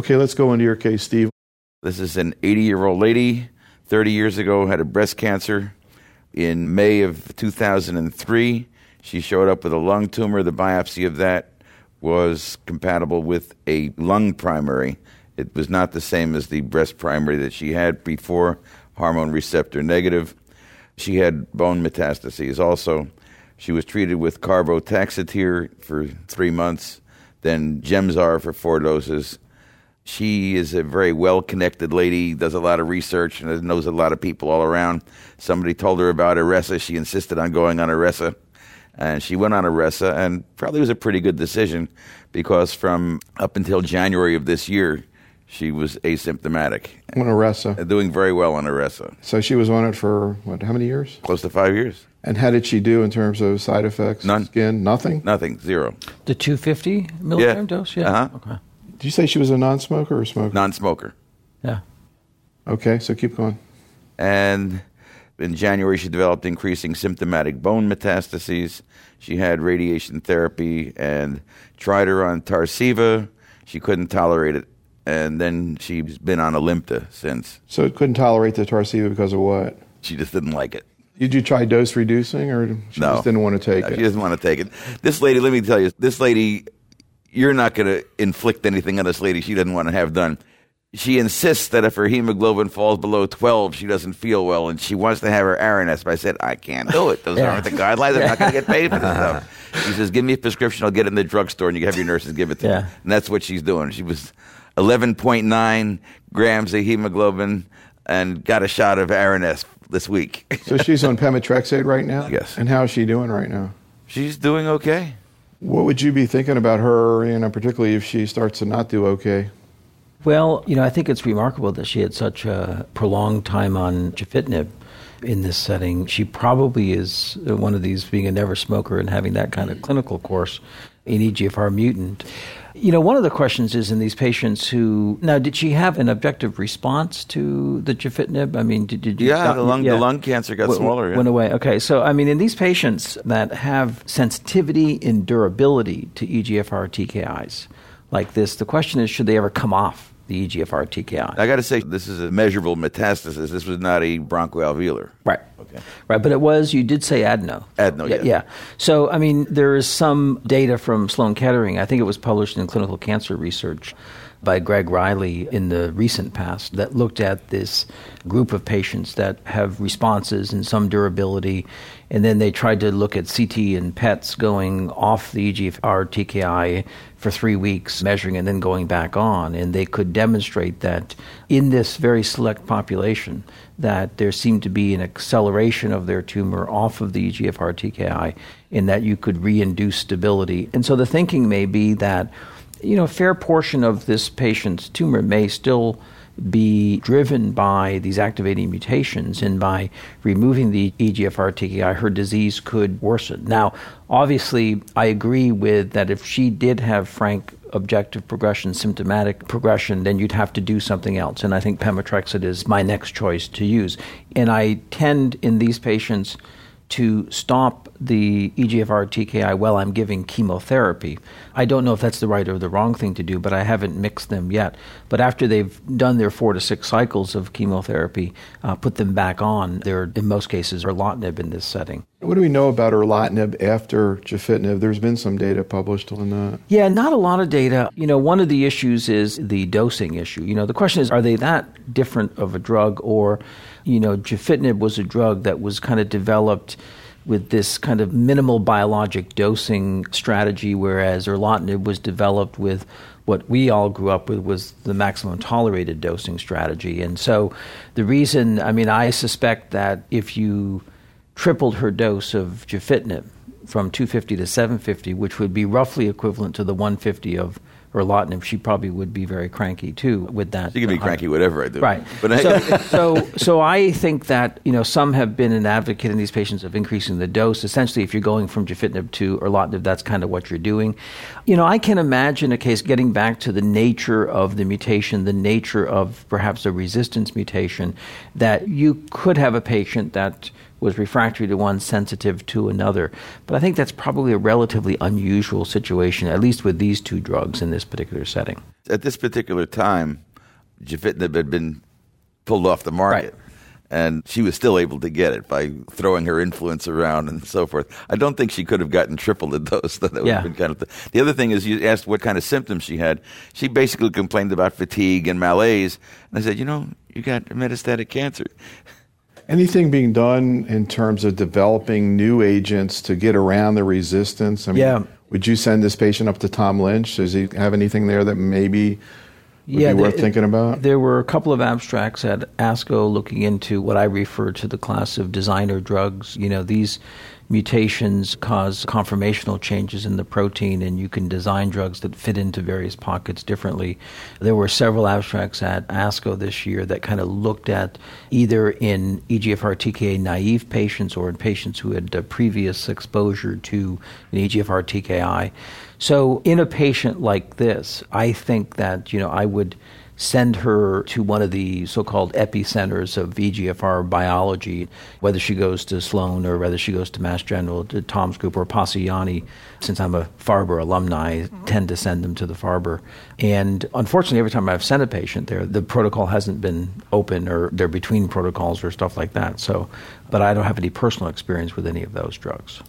Okay, let's go into your case, Steve. This is an 80-year-old lady, 30 years ago, had a breast cancer. In May of 2003, she showed up with a lung tumor. The biopsy of that was compatible with a lung primary. It was not the same as the breast primary that she had before, hormone receptor negative. She had bone metastases also. She was treated with Taxotere for 3 months, then Gemzar for 4 doses. She is a very well-connected lady, does a lot of research, and knows a lot of people all around. Somebody told her about Iressa. She insisted on going on Iressa, and she went on Iressa, and probably was a pretty good decision because from up until January of this year, she was asymptomatic. On Iressa. Doing very well on Iressa. So she was on it for, how many years? Close to 5 years. And how did she do in terms of side effects? None. Skin? Nothing? Nothing. Zero. The 250 milligram dose? Yeah. Uh-huh. Okay. Did you say she was a non-smoker or a smoker? Non-smoker. Yeah. Okay, so keep going. And in January, she developed increasing symptomatic bone metastases. She had radiation therapy and tried her on Tarceva. She couldn't tolerate it. And then she's been on Alimta since. So it couldn't tolerate the Tarceva because of what? She just didn't like it. Did you try dose reducing or she just didn't want to take it? She doesn't want to take it. This lady, let me tell you, this lady... You're not going to inflict anything on this lady she doesn't want to have done. She insists that if her hemoglobin falls below 12, she doesn't feel well, and she wants to have her Aranesp. I said, I can't do it. Those aren't the guidelines. I'm not going to get paid for this stuff. She says, give me a prescription. I'll get it in the drugstore, and you have your nurses give it to me. And that's what she's doing. She was 11.9 grams of hemoglobin and got a shot of Aranesp this week. So she's on pemetrexed right now? Yes. And how is she doing right now? She's doing okay. What would you be thinking about her, particularly if she starts to not do okay? Well, I think it's remarkable that she had such a prolonged time on gefitinib in this setting. She probably is one of these, being a never smoker and having that kind of clinical course, an EGFR mutant. One of the questions is in these patients who... Now, did she have an objective response to the gefitinib? Did you... The lung cancer got smaller. Yeah. Went away. Okay, so, in these patients that have sensitivity and durability to EGFR TKIs like this, the question is, should they ever come off the EGFR TKI? I got to say, this is a measurable metastasis. This was not a bronchoalveolar. Right. Okay. Right, but it was, you did say adeno. Adeno, yeah. Yeah. So, there is some data from Sloan Kettering. I think it was published in Clinical Cancer Research by Greg Riley in the recent past that looked at this group of patients that have responses and some durability, and then they tried to look at CT and PETs going off the EGFR TKI for 3 weeks, measuring and then going back on, and they could demonstrate that in this very select population that there seemed to be an acceleration of their tumor off of the EGFR TKI, in that you could reinduce stability. And so the thinking may be that a fair portion of this patient's tumor may still be driven by these activating mutations, and by removing the EGFR TKI, her disease could worsen. Now, obviously, I agree with that if she did have frank objective progression, symptomatic progression, then you'd have to do something else. And I think pemetrexed is my next choice to use. And I tend in these patients to stop the EGFR TKI while I'm giving chemotherapy. I don't know if that's the right or the wrong thing to do, but I haven't mixed them yet. But after they've done their 4 to 6 cycles of chemotherapy, put them back on their, in most cases, erlotinib in this setting. What do we know about erlotinib after gefitinib? There's been some data published on that. Yeah, not a lot of data. One of the issues is the dosing issue. The question is, are they that different of a drug? Or, gefitinib was a drug that was kind of developed with this kind of minimal biologic dosing strategy, whereas erlotinib was developed with what we all grew up with was the maximum tolerated dosing strategy. And so the reason, I suspect that if you tripled her dose of gefitinib from 250 to 750, which would be roughly equivalent to the 150 of erlotinib, she probably would be very cranky too with that. She could be cranky whatever I do. Right. But so I think that, some have been an advocate in these patients of increasing the dose. Essentially, if you're going from gefitinib to erlotinib, that's kind of what you're doing. I can imagine a case getting back to the nature of the mutation, the nature of perhaps a resistance mutation, that you could have a patient that was refractory to one, sensitive to another. But I think that's probably a relatively unusual situation, at least with these two drugs in this particular setting. at this particular time, gefitinib had been pulled off the market. Right. And she was still able to get it by throwing her influence around and so forth. I don't think she could have gotten triple the dose. That would have been kind of the other thing is you asked what kind of symptoms she had. She basically complained about fatigue and malaise. And I said, you know, you got metastatic cancer. Anything being done in terms of developing new agents to get around the resistance? I mean, would you send this patient up to Tom Lynch? Does he have anything there that maybe... Would be worth thinking about? There were a couple of abstracts at ASCO looking into what I refer to the class of designer drugs. You know, these mutations cause conformational changes in the protein, and you can design drugs that fit into various pockets differently. There were several abstracts at ASCO this year that kind of looked at either in EGFR TKI naive patients or in patients who had previous exposure to an EGFR TKI. So in a patient like this, I think that, you know, I would send her to one of the so-called epicenters of EGFR biology, whether she goes to Sloan or whether she goes to Mass General, to Tom's group or Pacciani. Since I'm a Farber alumni, I tend to send them to the Farber. And unfortunately, every time I've sent a patient there, the protocol hasn't been open or they're between protocols or stuff like that. So, but I don't have any personal experience with any of those drugs.